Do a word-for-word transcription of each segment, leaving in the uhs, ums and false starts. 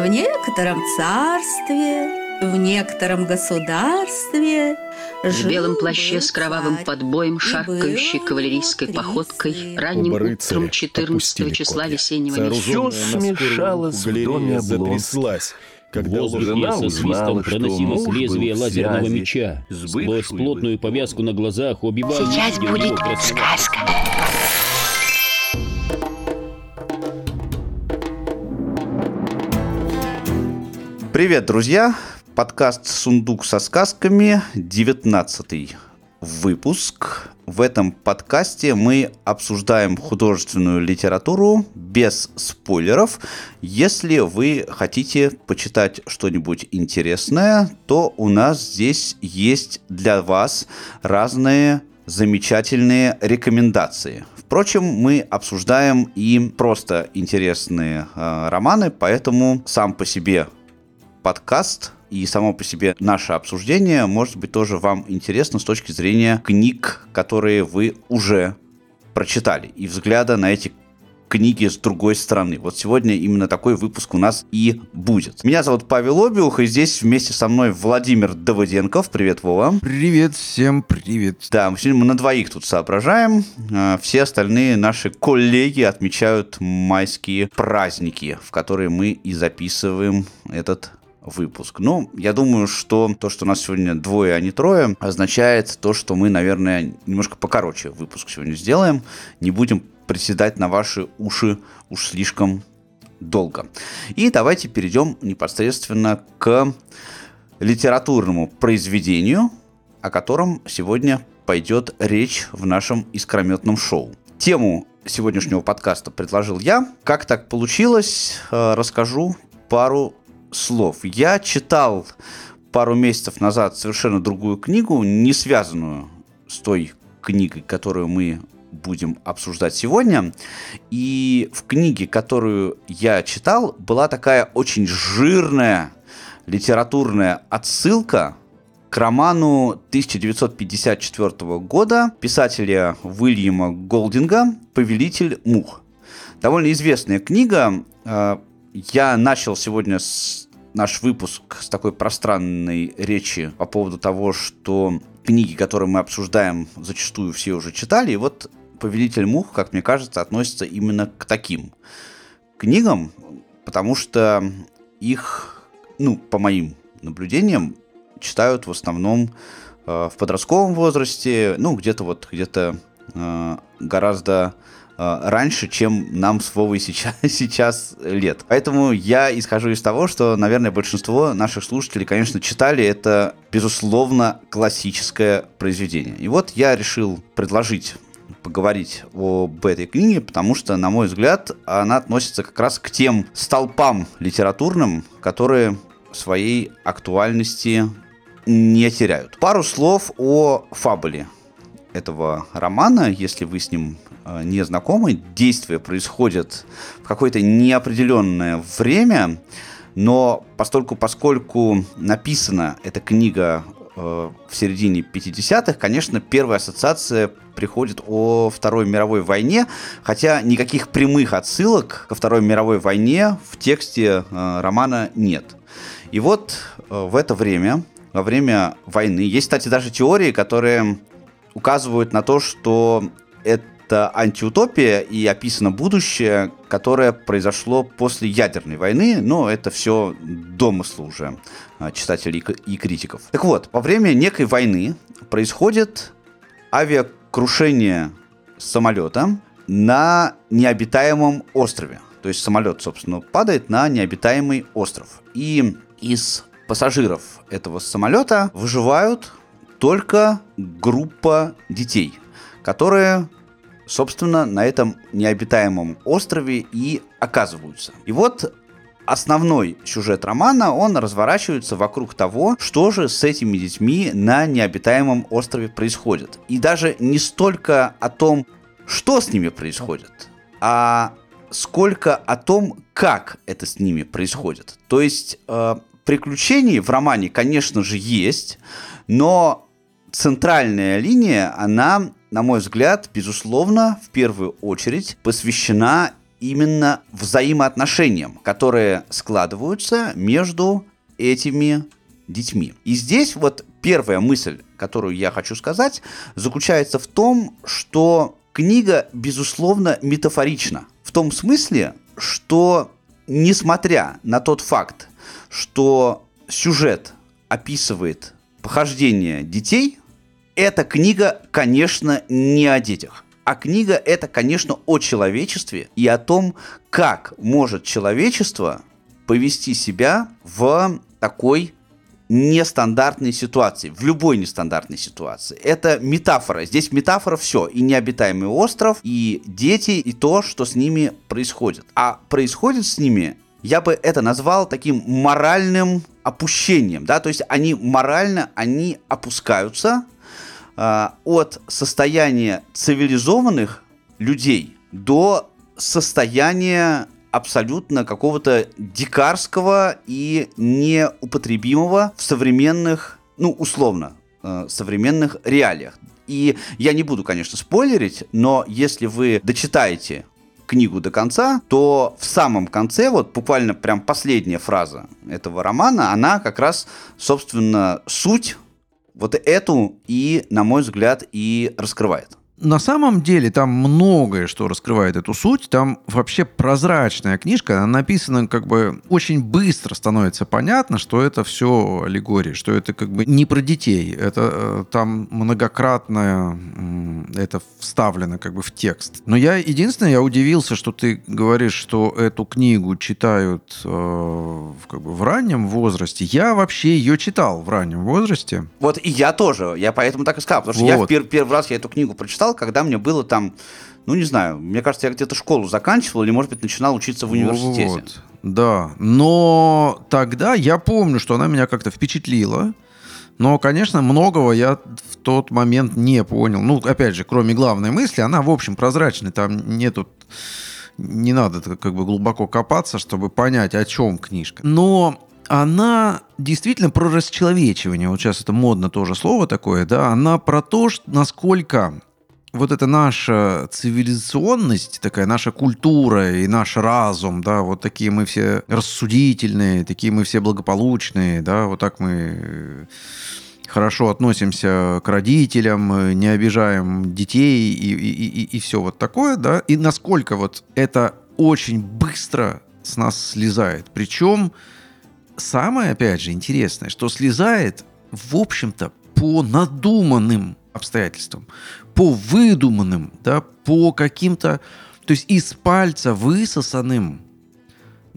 В некотором царстве, в некотором государстве в белом плаще с кровавым подбоем, шаркающей кавалерийской походкой, ранним утром четырнадцатого числа весеннего месяца. Все смешалось в доме облом. Когда жена узнала, что муж лезвие лазерного меча, сквозь плотную повязку на глазах убивал. Сейчас будет сказка. Привет, друзья! Подкаст «Сундук со сказками», девятнадцатый выпуск. В этом подкасте мы обсуждаем художественную литературу без спойлеров. Если вы хотите почитать что-нибудь интересное, то у нас здесь есть для вас разные замечательные рекомендации. Впрочем, мы обсуждаем и просто интересные э, романы, поэтому сам по себе подкаст и само по себе наше обсуждение может быть тоже вам интересно с точки зрения книг, которые вы уже прочитали, и взгляда на эти книги с другой стороны. Вот сегодня именно такой выпуск у нас и будет. Меня зовут Павел Обиух, и здесь вместе со мной Владимир Доведенков. Привет, Вова. Привет, всем привет. Да, сегодня мы на двоих тут соображаем. Все остальные наши коллеги отмечают майские праздники, в которые мы и записываем этот выпуск. Ну, я думаю, что то, что у нас сегодня двое, а не трое, означает то, что мы, наверное, немножко покороче выпуск сегодня сделаем. Не будем приседать на ваши уши уж слишком долго. И давайте перейдем непосредственно к литературному произведению, о котором сегодня пойдет речь в нашем искрометном шоу. Тему сегодняшнего подкаста предложил я. Как так получилось, расскажу пару слов. Я читал пару месяцев назад совершенно другую книгу, не связанную с той книгой, которую мы будем обсуждать сегодня. И в книге, которую я читал, была такая очень жирная литературная отсылка к роману тысяча девятьсот пятьдесят четвёртого года писателя Уильяма Голдинга «Повелитель мух». Довольно известная книга. Я начал сегодня с, наш выпуск с такой пространной речи по поводу того, что книги, которые мы обсуждаем, зачастую все уже читали. И вот «Повелитель мух», как мне кажется, относится именно к таким книгам, потому что их, ну, по моим наблюдениям, читают в основном э, в подростковом возрасте, ну, где-то вот, где-то э, гораздо... раньше, чем нам с Вовой сейчас, сейчас лет. Поэтому я исхожу из того, что, наверное, большинство наших слушателей, конечно, читали это, безусловно, классическое произведение. И вот я решил предложить поговорить об этой книге, потому что, на мой взгляд, она относится как раз к тем столпам литературным, которые своей актуальности не теряют. Пару слов о фабуле этого романа, если вы с ним не знакомы. Действие происходит в какое-то неопределенное время, но постольку, поскольку написана эта книга э, в середине пятидесятых, конечно, первая ассоциация приходит о Второй мировой войне, хотя никаких прямых отсылок ко Второй мировой войне в тексте э, романа нет. И вот э, в это время, во время войны, есть, кстати, даже теории, которые указывают на то, что это Это антиутопия и описано будущее, которое произошло после ядерной войны, но это все домыслы уже читателей и критиков. Так вот, во время некой войны происходит авиакрушение самолета на необитаемом острове. То есть самолет, собственно, падает на необитаемый остров. И из пассажиров этого самолета выживают только группа детей, которые... собственно, на этом необитаемом острове и оказываются. И вот основной сюжет романа, он разворачивается вокруг того, что же с этими детьми на необитаемом острове происходит. И даже не столько о том, что с ними происходит, а сколько о том, как это с ними происходит. То есть э, приключения в романе, конечно же, есть, но центральная линия, она... на мой взгляд, безусловно, в первую очередь посвящена именно взаимоотношениям, которые складываются между этими детьми. И здесь вот первая мысль, которую я хочу сказать, заключается в том, что книга, безусловно, метафорична. В том смысле, что несмотря на тот факт, что сюжет описывает похождения детей, эта книга, конечно, не о детях. А книга – это, конечно, о человечестве и о том, как может человечество повести себя в такой нестандартной ситуации, в любой нестандартной ситуации. Это метафора. Здесь метафора все. И необитаемый остров, и дети, и то, что с ними происходит. А происходит с ними, я бы это назвал таким моральным опущением. Да? То есть они морально, они опускаются э, от состояния цивилизованных людей до состояния абсолютно какого-то дикарского и неупотребимого в современных, ну, условно, э, современных реалиях. И я не буду, конечно, спойлерить, но если вы дочитаете книгу до конца, то в самом конце, вот буквально прям последняя фраза этого романа, она как раз, собственно, суть вот эту и, на мой взгляд, и раскрывает. На самом деле там многое, что раскрывает эту суть. Там вообще прозрачная книжка. Она написана как бы очень быстро становится понятно, что это все аллегория, что это как бы не про детей. Это там многократно это вставлено как бы в текст. Но я единственное, я удивился, что ты говоришь, что эту книгу читают э, как бы в раннем возрасте. Я вообще ее читал в раннем возрасте. Вот и я тоже. Я поэтому так и сказал. Потому что вот. я в пер- первый раз я эту книгу прочитал, когда мне было там, ну, не знаю, мне кажется, я где-то школу заканчивал или, может быть, начинал учиться в университете. Вот, да, но тогда я помню, что она меня как-то впечатлила, но, конечно, многого я в тот момент не понял. Ну, опять же, кроме главной мысли, она, в общем, прозрачная, там нету... Не надо как бы глубоко копаться, чтобы понять, о чем книжка. Но... Она действительно про расчеловечивание. Вот сейчас это модно тоже слово такое, да. Она про то, что, насколько вот эта наша цивилизационность, такая наша культура и наш разум, да, вот такие мы все рассудительные, такие мы все благополучные, да, вот так мы хорошо относимся к родителям, не обижаем детей и, и, и, и все вот такое, да. И насколько вот это очень быстро с нас слезает. Причем самое, опять же, интересное, что слезает, в общем-то, по надуманным обстоятельствам, по выдуманным, да, по каким-то, то есть из пальца высосанным,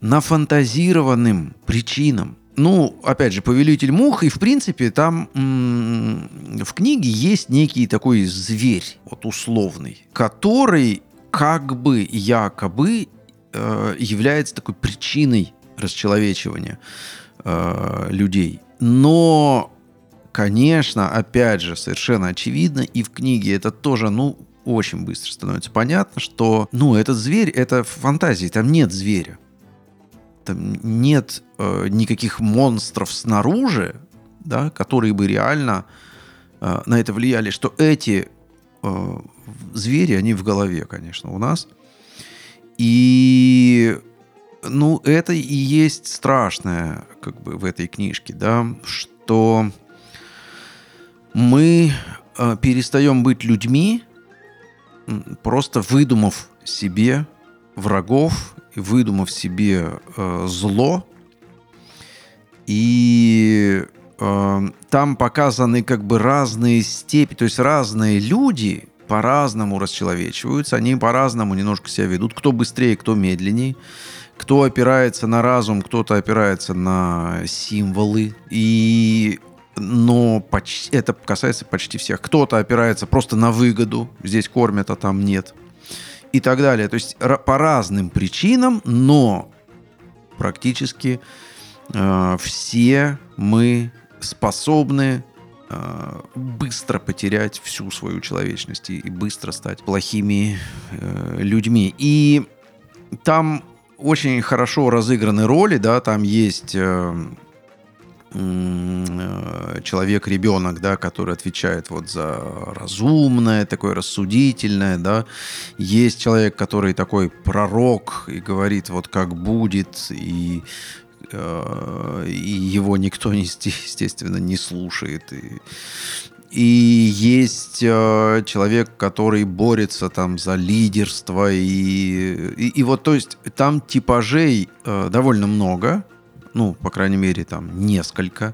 нафантазированным причинам. Ну, опять же, «Повелитель мух», и, в принципе, там м-м, в книге есть некий такой зверь, вот условный, который как бы якобы э, является такой причиной расчеловечивания э, людей. Но, конечно, опять же, совершенно очевидно, и в книге это тоже, ну, очень быстро становится понятно, что, ну, этот зверь, это фантазии, там нет зверя. Там нет э, никаких монстров снаружи, да, которые бы реально э, на это влияли, что эти э, звери, они в голове, конечно, у нас. И... Ну, это и есть страшное, как бы, в этой книжке, да, что мы э, перестаем быть людьми, просто выдумав себе врагов, выдумав себе э, зло. И э, там показаны как бы разные степени, то есть разные люди по-разному расчеловечиваются, они по-разному немножко себя ведут, кто быстрее, кто медленнее. Кто опирается на разум, кто-то опирается на символы. И... Но поч... это касается почти всех. Кто-то опирается просто на выгоду. Здесь кормят, а там нет. И так далее. То есть р- по разным причинам, но практически э, все мы способны э, быстро потерять всю свою человечность и быстро стать плохими э, людьми. И там... Очень хорошо разыграны роли, да, там есть э, человек-ребенок, да, который отвечает вот за разумное, такое рассудительное, да. Есть человек, который такой пророк и говорит вот как будет, и, э, и его никто, не, естественно, не слушает. И, и есть э, человек, который борется там за лидерство. И, и, и вот, то есть, там типажей э, довольно много. Ну, по крайней мере, там несколько.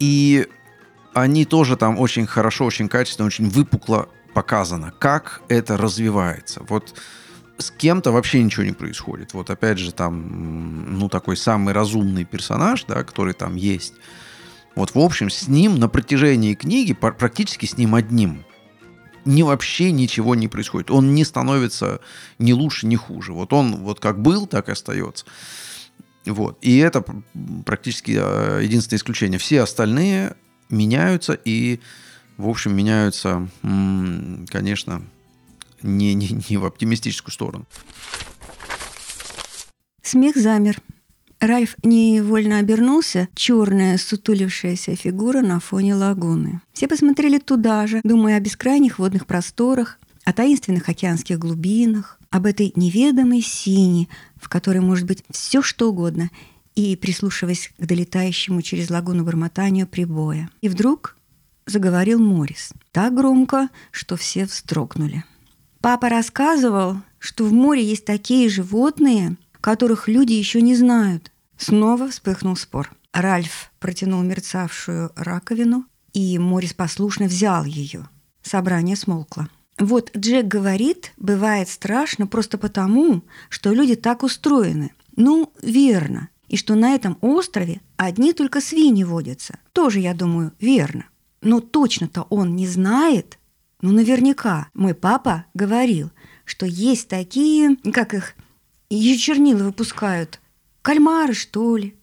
И они тоже там очень хорошо, очень качественно, очень выпукло показано, как это развивается. Вот с кем-то вообще ничего не происходит. Вот опять же там, ну, такой самый разумный персонаж, да, который там есть. Вот, в общем, с ним на протяжении книги, практически с ним одним, не вообще ничего не происходит. Он не становится ни лучше, ни хуже. Вот он вот как был, так и остается. Вот. И это практически единственное исключение. Все остальные меняются и, в общем, меняются, конечно, не, не, не в оптимистическую сторону. Смех замер. Ральф невольно обернулся. Черная сутулившаяся фигура на фоне лагуны. Все посмотрели туда же, думая о бескрайних водных просторах, о таинственных океанских глубинах, об этой неведомой сини, в которой может быть все что угодно, и прислушиваясь к долетающему через лагуну бормотанию прибоя. И вдруг заговорил Морис так громко, что все вздрогнули. Папа рассказывал, что в море есть такие животные, которых люди еще не знают. Снова вспыхнул спор. Ральф протянул мерцавшую раковину, и Морис послушно взял ее. Собрание смолкло. Вот Джек говорит, бывает страшно просто потому, что люди так устроены. Ну, верно. И что на этом острове одни только свиньи водятся. Тоже, я думаю, верно. Но точно-то он не знает. Ну, наверняка. Мой папа говорил, что есть такие, как их, чернила выпускают, кальмары, что ли.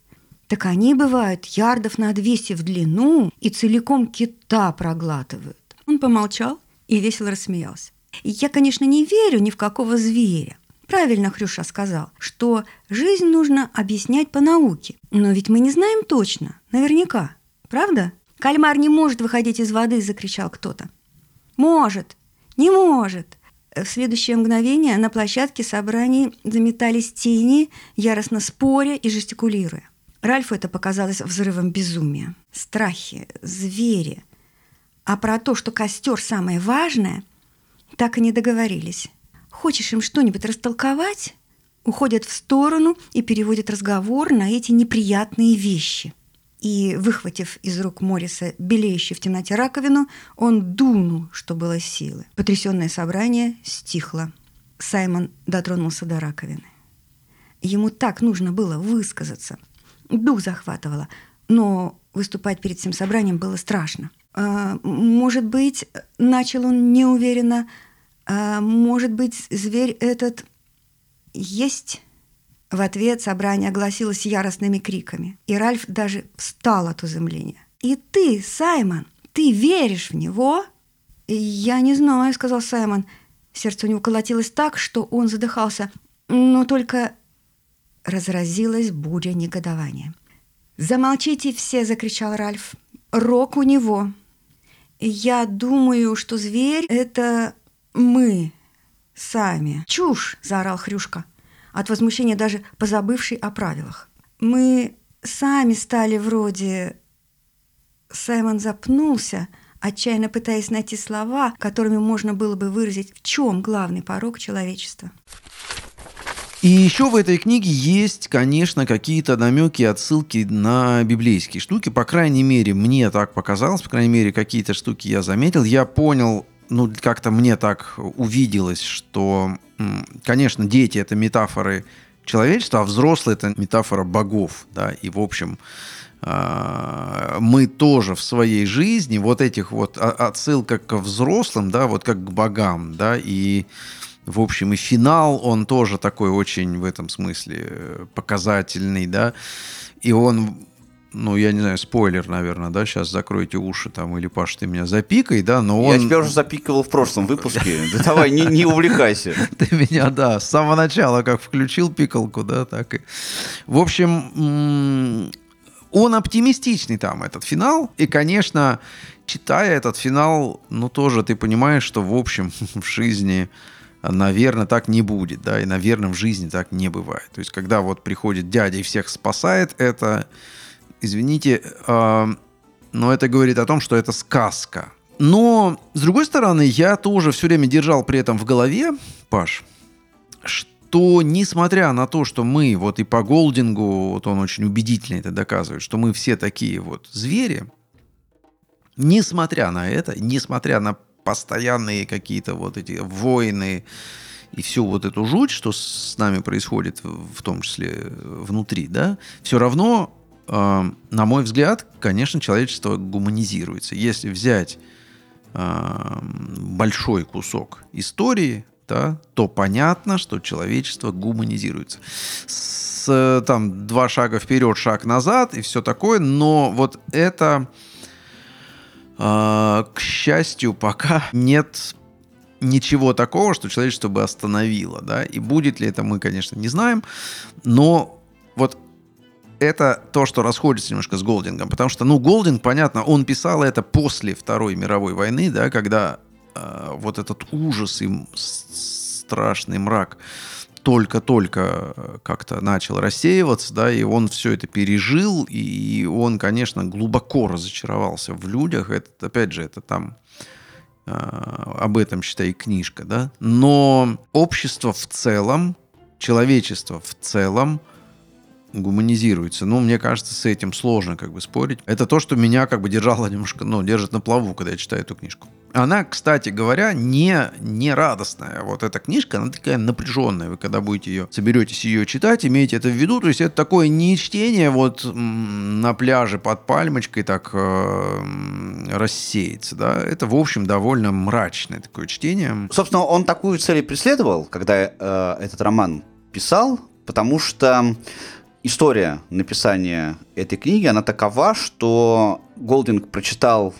Так они бывают ярдов на двести в длину и целиком кита проглатывают. Он помолчал и весело рассмеялся. Я, конечно, не верю ни в какого зверя. Правильно Хрюша сказал, что жизнь нужно объяснять по науке. Но ведь мы не знаем точно, наверняка. Правда? Кальмар не может выходить из воды, закричал кто-то. Может, не может. В следующее мгновение на площадке собраний заметались тени, яростно споря и жестикулируя. Ральфу это показалось взрывом безумия. Страхи, звери. А про то, что костер самое важное, так и не договорились. Хочешь им что-нибудь растолковать, уходят в сторону и переводят разговор на эти неприятные вещи. И, выхватив из рук Морриса белеющую в темноте раковину, он дунул, что было силы. Потрясённое собрание стихло. Саймон дотронулся до раковины. Ему так нужно было высказаться. Дух захватывало, но выступать перед всем собранием было страшно. Может быть, начал он неуверенно, может быть, зверь этот есть? В ответ собрание огласилось яростными криками, и Ральф даже встал от изумления. «И ты, Саймон, ты веришь в него?» «Я не знаю», — сказал Саймон. Сердце у него колотилось так, что он задыхался, но только разразилась буря негодования. «Замолчите все!» — закричал Ральф. «Рок у него. Я думаю, что зверь — это мы сами». «Чушь!» — заорал Хрюшка, от возмущения даже позабывший о правилах. «Мы сами стали вроде...» Саймон запнулся, отчаянно пытаясь найти слова, которыми можно было бы выразить, в чем главный порок человечества. И еще в этой книге есть, конечно, какие-то намеки, отсылки на библейские штуки. По крайней мере, мне так показалось, по крайней мере, какие-то штуки я заметил. Я понял, ну, как-то мне так увиделось, что, конечно, дети – это метафоры человечества, а взрослые – это метафора богов, да, и, в общем, мы тоже в своей жизни вот этих вот отсылок к взрослым, да, вот как к богам, да, и... В общем, и финал, он тоже такой очень в этом смысле показательный, да, и он, ну, я не знаю, спойлер, наверное, да, сейчас закройте уши там, или, Паш, ты меня запикай, да, но он... Я тебя уже запикивал в прошлом выпуске, да давай, не, не увлекайся. Ты меня, да, с самого начала как включил пикалку, да, так и... В общем... он оптимистичный там, этот финал. И, конечно, читая этот финал, ну, тоже ты понимаешь, что, в общем, в жизни, наверное, так не будет, да, и, наверное, в жизни так не бывает. То есть, когда вот приходит дядя и всех спасает, это, извините, э, но это говорит о том, что это сказка. Но, с другой стороны, я тоже все время держал при этом в голове, Паш, что... то, несмотря на то, что мы, вот и по Голдингу, вот он очень убедительно это доказывает, что мы все такие вот звери, несмотря на это, несмотря на постоянные какие-то вот эти войны и всю вот эту жуть, что с нами происходит, в том числе внутри, да, все равно, э, на мой взгляд, конечно, человечество гуманизируется. Если взять э, большой кусок истории, да, то понятно, что человечество гуманизируется. С, там, два шага вперед, шаг назад и все такое, но вот это, э, к счастью, пока нет ничего такого, что человечество бы остановило. Да? И будет ли это, мы, конечно, не знаем, но вот это то, что расходится немножко с Голдингом, потому что, ну, Голдинг, понятно, он писал это после Второй мировой войны, да, когда... вот этот ужас и страшный мрак только-только как-то начал рассеиваться, да, и он все это пережил, и он, конечно, глубоко разочаровался в людях. Это, опять же, это там об этом, считай, книжка, да. Но общество в целом, человечество в целом гуманизируется. Ну, мне кажется, с этим сложно как бы спорить. Это то, что меня как бы держало немножко, ну, держит на плаву, когда я читаю эту книжку. Она, кстати говоря, не, не радостная. Вот эта книжка, она такая напряженная. Вы когда будете ее, соберетесь ее читать, имейте это в виду. То есть это такое не чтение вот на пляже под пальмочкой так э, рассеется. Да? Это, в общем, довольно мрачное такое чтение. Собственно, он такую цель и преследовал, когда э, этот роман писал, потому что история написания этой книги, она такова, что Голдинг прочитал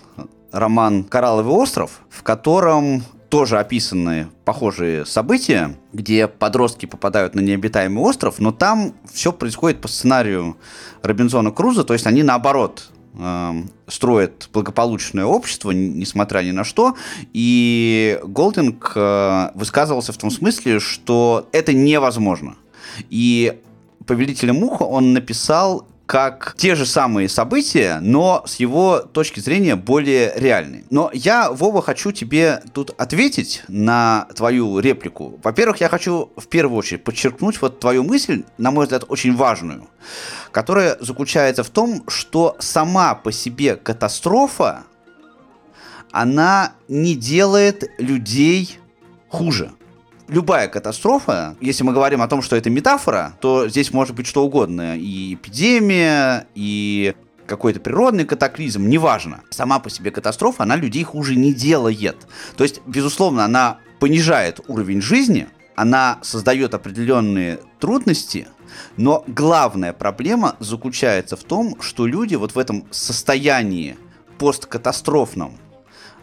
роман «Коралловый остров», в котором тоже описаны похожие события, где подростки попадают на необитаемый остров, но там все происходит по сценарию Робинзона Крузо, то есть они наоборот э, строят благополучное общество, несмотря ни на что, и Голдинг э, высказывался в том смысле, что это невозможно. И «Повелителя муха» он написал как те же самые события, но с его точки зрения более реальные. Но я, Вова, хочу тебе тут ответить на твою реплику. Во-первых, я хочу в первую очередь подчеркнуть вот твою мысль, на мой взгляд, очень важную, которая заключается в том, что сама по себе катастрофа, она не делает людей хуже. Любая катастрофа, если мы говорим о том, что это метафора, то здесь может быть что угодно. И эпидемия, и какой-то природный катаклизм, неважно. Сама по себе катастрофа, она людей хуже не делает. То есть, безусловно, она понижает уровень жизни, она создает определенные трудности, но главная проблема заключается в том, что люди вот в этом состоянии посткатастрофном,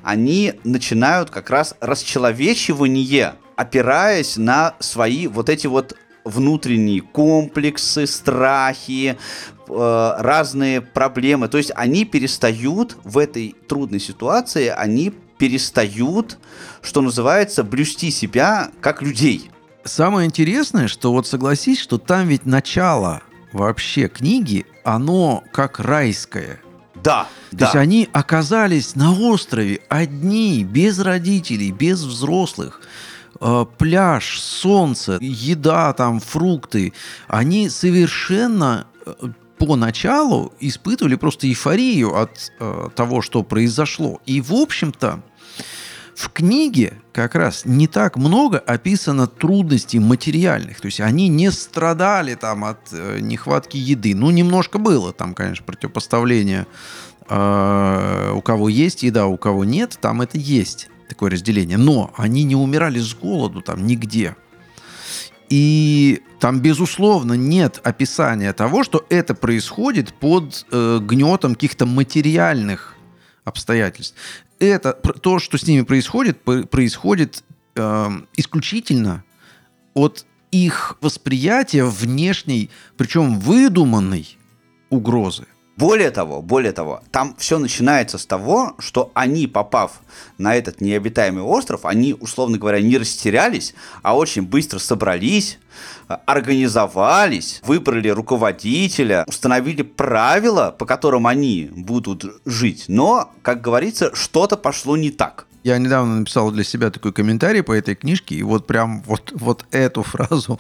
они начинают как раз расчеловечивание, опираясь на свои вот эти вот внутренние комплексы, страхи, э, разные проблемы. То есть они перестают в этой трудной ситуации, они перестают, что называется, блюсти себя как людей. Самое интересное, что вот согласись, что там ведь начало вообще книги, оно как райское. Да, То да. есть они оказались на острове одни, без родителей, без взрослых. Пляж, солнце, еда, там, фрукты, они совершенно поначалу испытывали просто эйфорию от э, того, что произошло. И, в общем-то, в книге как раз не так много описано трудностей материальных. То есть они не страдали там от э, нехватки еды. Ну, немножко было там, конечно, противопоставление э, у кого есть еда, у кого нет, там это есть. Такое разделение. Но они не умирали с голоду там нигде. И там, безусловно, нет описания того, что это происходит под э, гнетом каких-то материальных обстоятельств. Это то, что с ними происходит, происходит э, исключительно от их восприятия внешней, причем выдуманной угрозы. Более того, более того, там все начинается с того, что они, попав на этот необитаемый остров, они, условно говоря, не растерялись, а очень быстро собрались, организовались, выбрали руководителя, установили правила, по которым они будут жить. Но, как говорится, что-то пошло не так. Я недавно написал для себя такой комментарий по этой книжке, и вот прям вот, вот эту фразу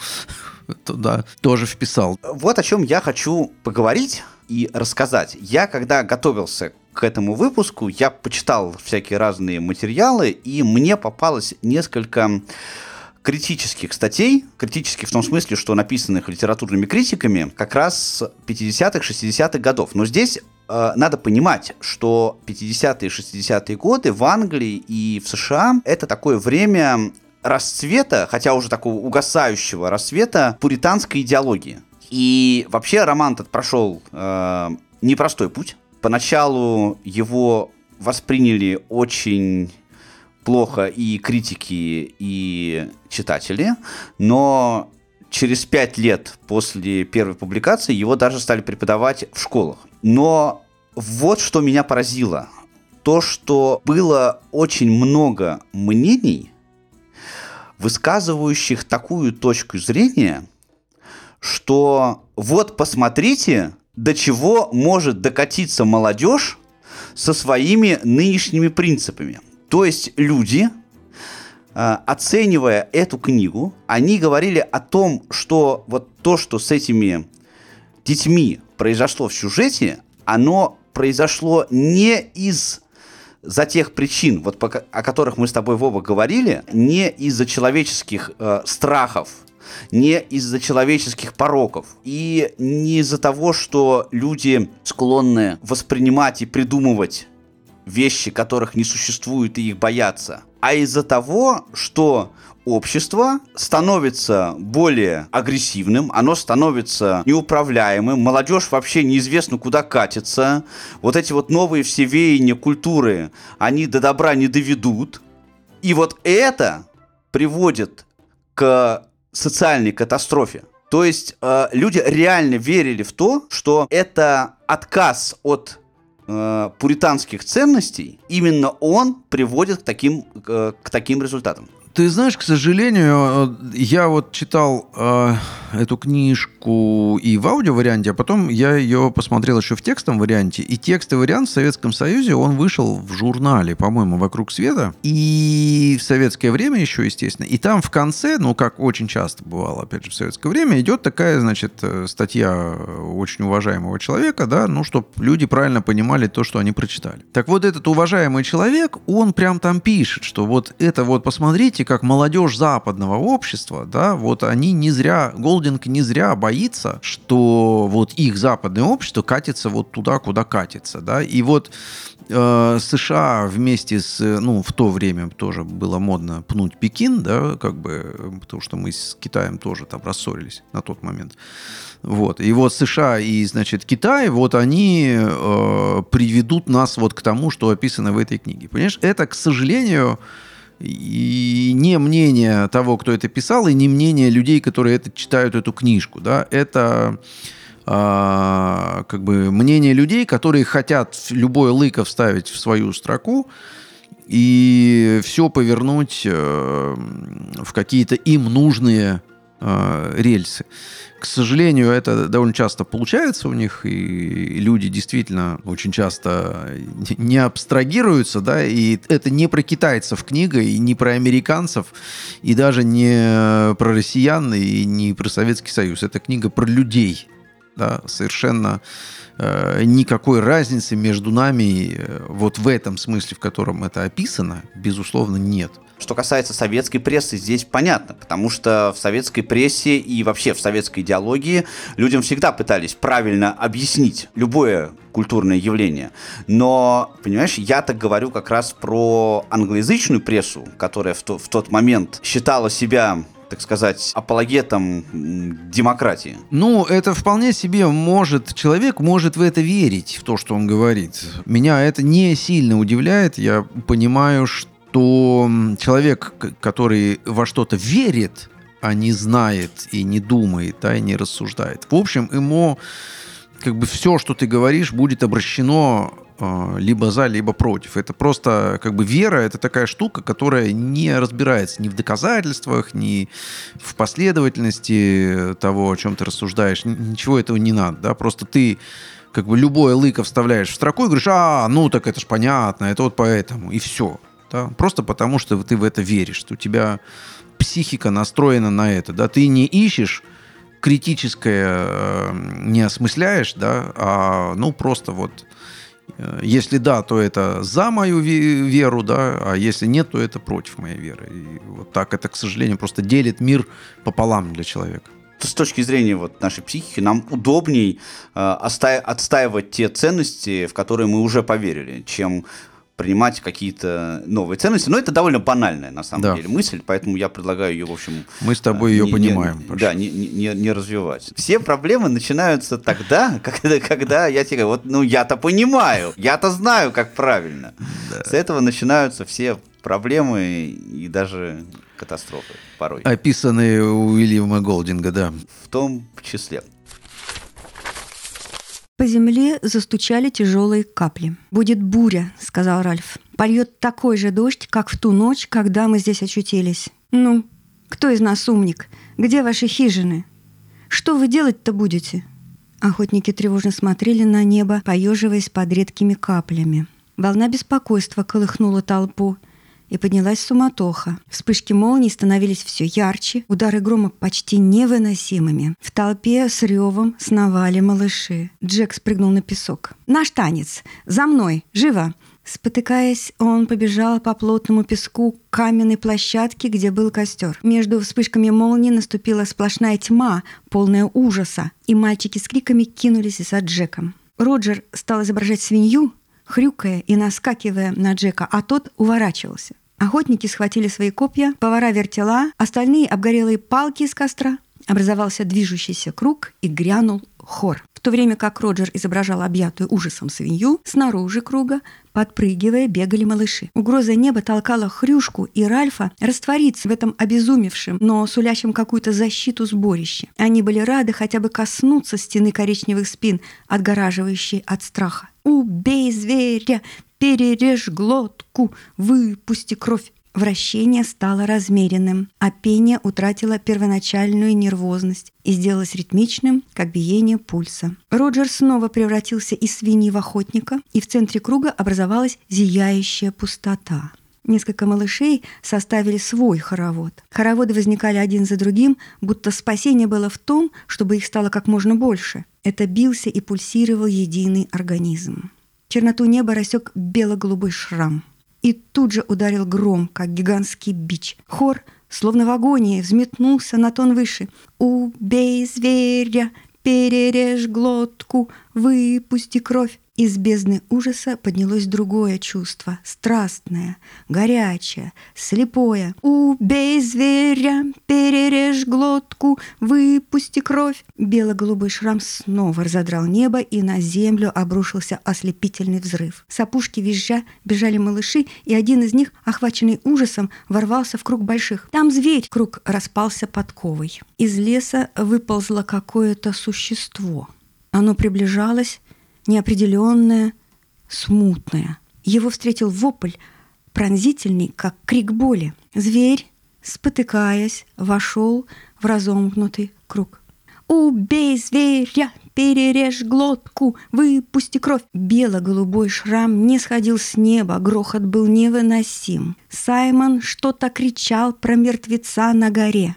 туда тоже вписал. Вот о чем я хочу поговорить и рассказать. Я, когда готовился к этому выпуску, я почитал всякие разные материалы, и мне попалось несколько критических статей, критических в том смысле, что написанных литературными критиками, как раз пятидесятых, шестидесятых годов. Но здесь э, надо понимать, что пятидесятые, шестидесятые годы в Англии и в США — это такое время расцвета, хотя уже такого угасающего расцвета пуританской идеологии. И вообще роман этот прошел э, непростой путь. Поначалу его восприняли очень плохо и критики, и читатели, но через пять лет после первой публикации его даже стали преподавать в школах. Но вот что меня поразило. То, что было очень много мнений, высказывающих такую точку зрения, что вот посмотрите, до чего может докатиться молодежь со своими нынешними принципами. То есть люди, оценивая эту книгу, они говорили о том, что вот то, что с этими детьми произошло в сюжете, оно произошло не из-за тех причин, вот о которых мы с тобой, Вова, говорили, не из-за человеческих э, страхов, не из-за человеческих пороков и не из-за того, что люди склонны воспринимать и придумывать вещи, которых не существует, и их боятся, а из-за того, что общество становится более агрессивным, оно становится неуправляемым, молодежь вообще неизвестно куда катится, вот эти вот новые все веяния культуры, они до добра не доведут, и вот это приводит к социальной катастрофе. То есть э, люди реально верили в то, что это отказ от э, пуританских ценностей, именно он приводит к таким, э, к таким результатам. Ты знаешь, к сожалению, я вот читал э, эту книжку и в аудиоварианте, а потом я ее посмотрел еще в текстовом варианте. И текстовый вариант в Советском Союзе, он вышел в журнале, по-моему, «Вокруг света». И в советское время еще, естественно. И там в конце, ну, как очень часто бывало, опять же, в советское время, идет такая, значит, статья очень уважаемого человека, да, ну, чтобы люди правильно понимали то, что они прочитали. Так вот, этот уважаемый человек, он прям там пишет, что вот это вот, посмотрите, как молодежь западного общества, да, вот они не зря, Голдинг не зря боится, что вот их западное общество катится вот туда, куда катится, да, и вот э, США вместе с, ну, в то время тоже было модно пнуть Пекин, да, как бы, потому что мы с Китаем тоже там рассорились на тот момент, вот, и вот США и, значит, Китай, вот они э, приведут нас вот к тому, что описано в этой книге, понимаешь, это, к сожалению, и не мнение того, кто это писал, и не мнение людей, которые это, читают эту книжку. Да? Это э, как бы мнение людей, которые хотят любое лыко вставить в свою строку и все повернуть э, в какие-то им нужные э, рельсы. К сожалению, это довольно часто получается у них, и люди действительно очень часто не абстрагируются, да, и это не про китайцев книга, и не про американцев, и даже не про россиян, и не про Советский Союз. Это книга про людей, да, совершенно э, никакой разницы между нами э, вот в этом смысле, в котором это описано, безусловно, нет. Что касается советской прессы, здесь понятно, потому что в советской прессе и вообще в советской идеологии людям всегда пытались правильно объяснить любое культурное явление. Но, понимаешь, я-то говорю как раз про англоязычную прессу, которая в, то, в тот момент считала себя, так сказать, апологетом демократии. Ну, это вполне себе может, человек может в это верить, в то, что он говорит. Меня это не сильно удивляет, я понимаю, что то человек, который во что-то верит, а не знает и не думает, да, и не рассуждает, в общем, ему как бы все, что ты говоришь, будет обращено э, либо за, либо против. Это просто как бы вера, это такая штука, которая не разбирается ни в доказательствах, ни в последовательности того, о чем ты рассуждаешь. Ничего этого не надо, да, просто ты как бы любое лыко вставляешь в строку и говоришь, а, ну так это ж понятно, это вот поэтому, и все. Да? Просто потому, что ты в это веришь, что у тебя психика настроена на это. Да? Ты не ищешь, критическое не осмысляешь, да, а ну просто вот если да, то это за мою веру, да, а если нет, то это против моей веры. И вот так это, к сожалению, просто делит мир пополам для человека. С точки зрения вот нашей психики нам удобней э, отста- отстаивать те ценности, в которые мы уже поверили, чем принимать какие-то новые ценности. Но это довольно банальная, на самом да. деле, мысль, поэтому я предлагаю ее, в общем... Мы с тобой не, ее понимаем. Не, да, не, не, не развивать. Все проблемы начинаются тогда, когда, когда я тебе говорю, вот, ну, я-то понимаю, я-то знаю, как правильно. Да. С этого начинаются все проблемы и даже катастрофы порой. Описанные у Уильяма Голдинга, да. В том числе. По земле застучали тяжелые капли. «Будет буря», — сказал Ральф. «Польет такой же дождь, как в ту ночь, когда мы здесь очутились». «Ну, кто из нас умник? Где ваши хижины? Что вы делать-то будете?» Охотники тревожно смотрели на небо, поеживаясь под редкими каплями. Волна беспокойства колыхнула толпу, и поднялась суматоха. Вспышки молний становились все ярче, удары грома почти невыносимыми. В толпе с ревом сновали малыши. Джек спрыгнул на песок. «Наш танец! За мной! Живо!» Спотыкаясь, он побежал по плотному песку к каменной площадке, где был костер. Между вспышками молнии наступила сплошная тьма, полная ужаса, и мальчики с криками кинулись за Джеком. Роджер стал изображать свинью, хрюкая и наскакивая на Джека, а тот уворачивался. Охотники схватили свои копья, повара вертела, остальные обгорелые палки из костра. Образовался движущийся круг и грянул хор. В то время как Роджер изображал объятую ужасом свинью, снаружи круга, подпрыгивая, бегали малыши. Угроза неба толкала Хрюшку и Ральфа раствориться в этом обезумевшем, но сулящем какую-то защиту сборище. Они были рады хотя бы коснуться стены коричневых спин, отгораживающей от страха. «Убей зверя! Перережь глотку! Выпусти кровь!» Вращение стало размеренным, а пение утратило первоначальную нервозность и сделалось ритмичным, как биение пульса. Роджер снова превратился из свиньи в охотника, и в центре круга образовалась зияющая пустота. Несколько малышей составили свой хоровод. Хороводы возникали один за другим, будто спасение было в том, чтобы их стало как можно больше. Это бился и пульсировал единый организм. Черноту неба рассек бело-голубой шрам. И тут же ударил гром, как гигантский бич. Хор, словно в агонии, взметнулся на тон выше. «Убей зверя, перережь глотку, выпусти кровь». Из бездны ужаса поднялось другое чувство, страстное, горячее, слепое. «Убей зверя, перережь глотку, выпусти кровь». Бело-голубой шрам снова разодрал небо, и на землю обрушился ослепительный взрыв. С опушки визжа бежали малыши, и один из них, охваченный ужасом, ворвался в круг больших. «Там зверь!» Круг распался подковой. Из леса выползло какое-то существо. Оно приближалось, неопределенное, смутное. Его встретил вопль, пронзительный, как крик боли. Зверь, спотыкаясь, вошел в разомкнутый круг. «Убей зверя! Перережь глотку! Выпусти кровь!» Бело-голубой шрам не сходил с неба, грохот был невыносим. Саймон что-то кричал про мертвеца на горе.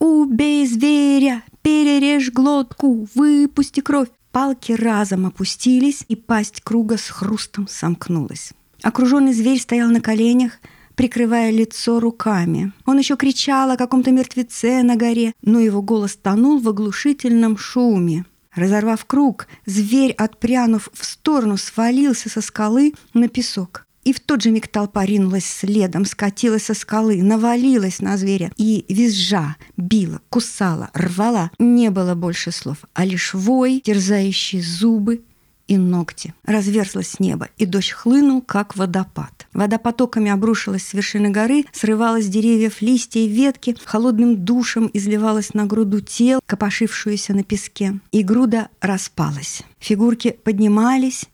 «Убей зверя! Перережь глотку! Выпусти кровь!» Палки разом опустились, и пасть круга с хрустом сомкнулась. Окруженный зверь стоял на коленях, прикрывая лицо руками. Он еще кричал о каком-то мертвеце на горе, но его голос тонул в оглушительном шуме. Разорвав круг, зверь, отпрянув в сторону, свалился со скалы на песок. И в тот же миг толпа ринулась следом, скатилась со скалы, навалилась на зверя и визжа, била, кусала, рвала. Не было больше слов, а лишь вой, терзающий зубы и ногти. Разверзлось небо, и дождь хлынул, как водопад. Вода потоками обрушилась с вершины горы, срывалась с деревьев листья и ветки, холодным душем изливалась на груду тел, копошившуюся на песке. И груда распалась. Фигурки поднимались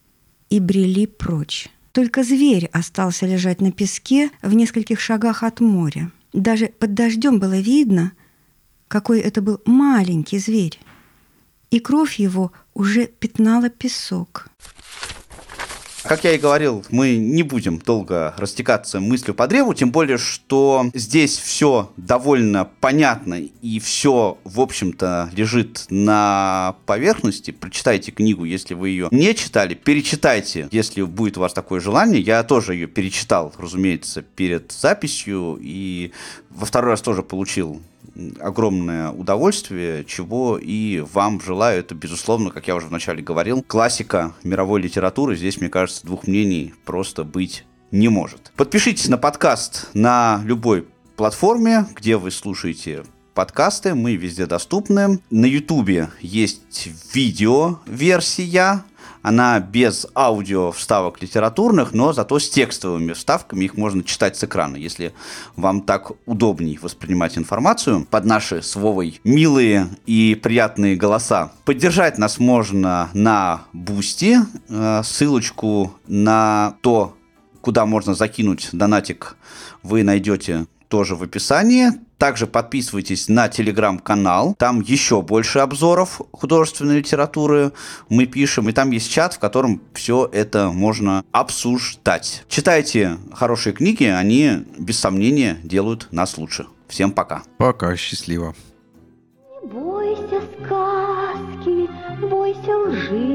и брели прочь. Только зверь остался лежать на песке в нескольких шагах от моря. Даже под дождем было видно, какой это был маленький зверь. И кровь его уже пятнала песок. Как я и говорил, мы не будем долго растекаться мыслью по древу, тем более, что здесь все довольно понятно и все, в общем-то, лежит на поверхности. Прочитайте книгу, если вы ее не читали, перечитайте, если будет у вас такое желание. Я тоже ее перечитал, разумеется, перед записью, и во второй раз тоже получил огромное удовольствие, чего и вам желаю. Это, безусловно, как я уже вначале говорил, классика мировой литературы. Здесь, мне кажется, двух мнений просто быть не может. Подпишитесь на подкаст на любой платформе, где вы слушаете подкасты. Мы везде доступны. На Ютубе есть видео-версия. Она без аудио вставок литературных, но зато с текстовыми вставками. Их можно читать с экрана, если вам так удобней воспринимать информацию под наши с Вовой милые и приятные голоса. Поддержать нас можно на Бусти. Ссылочку на то, куда можно закинуть донатик, вы найдете тоже в описании. Также подписывайтесь на телеграм-канал, там еще больше обзоров художественной литературы мы пишем, и там есть чат, в котором все это можно обсуждать. Читайте хорошие книги, они, без сомнения, делают нас лучше. Всем пока. Пока, счастливо. Не бойся сказки, бойся лжи.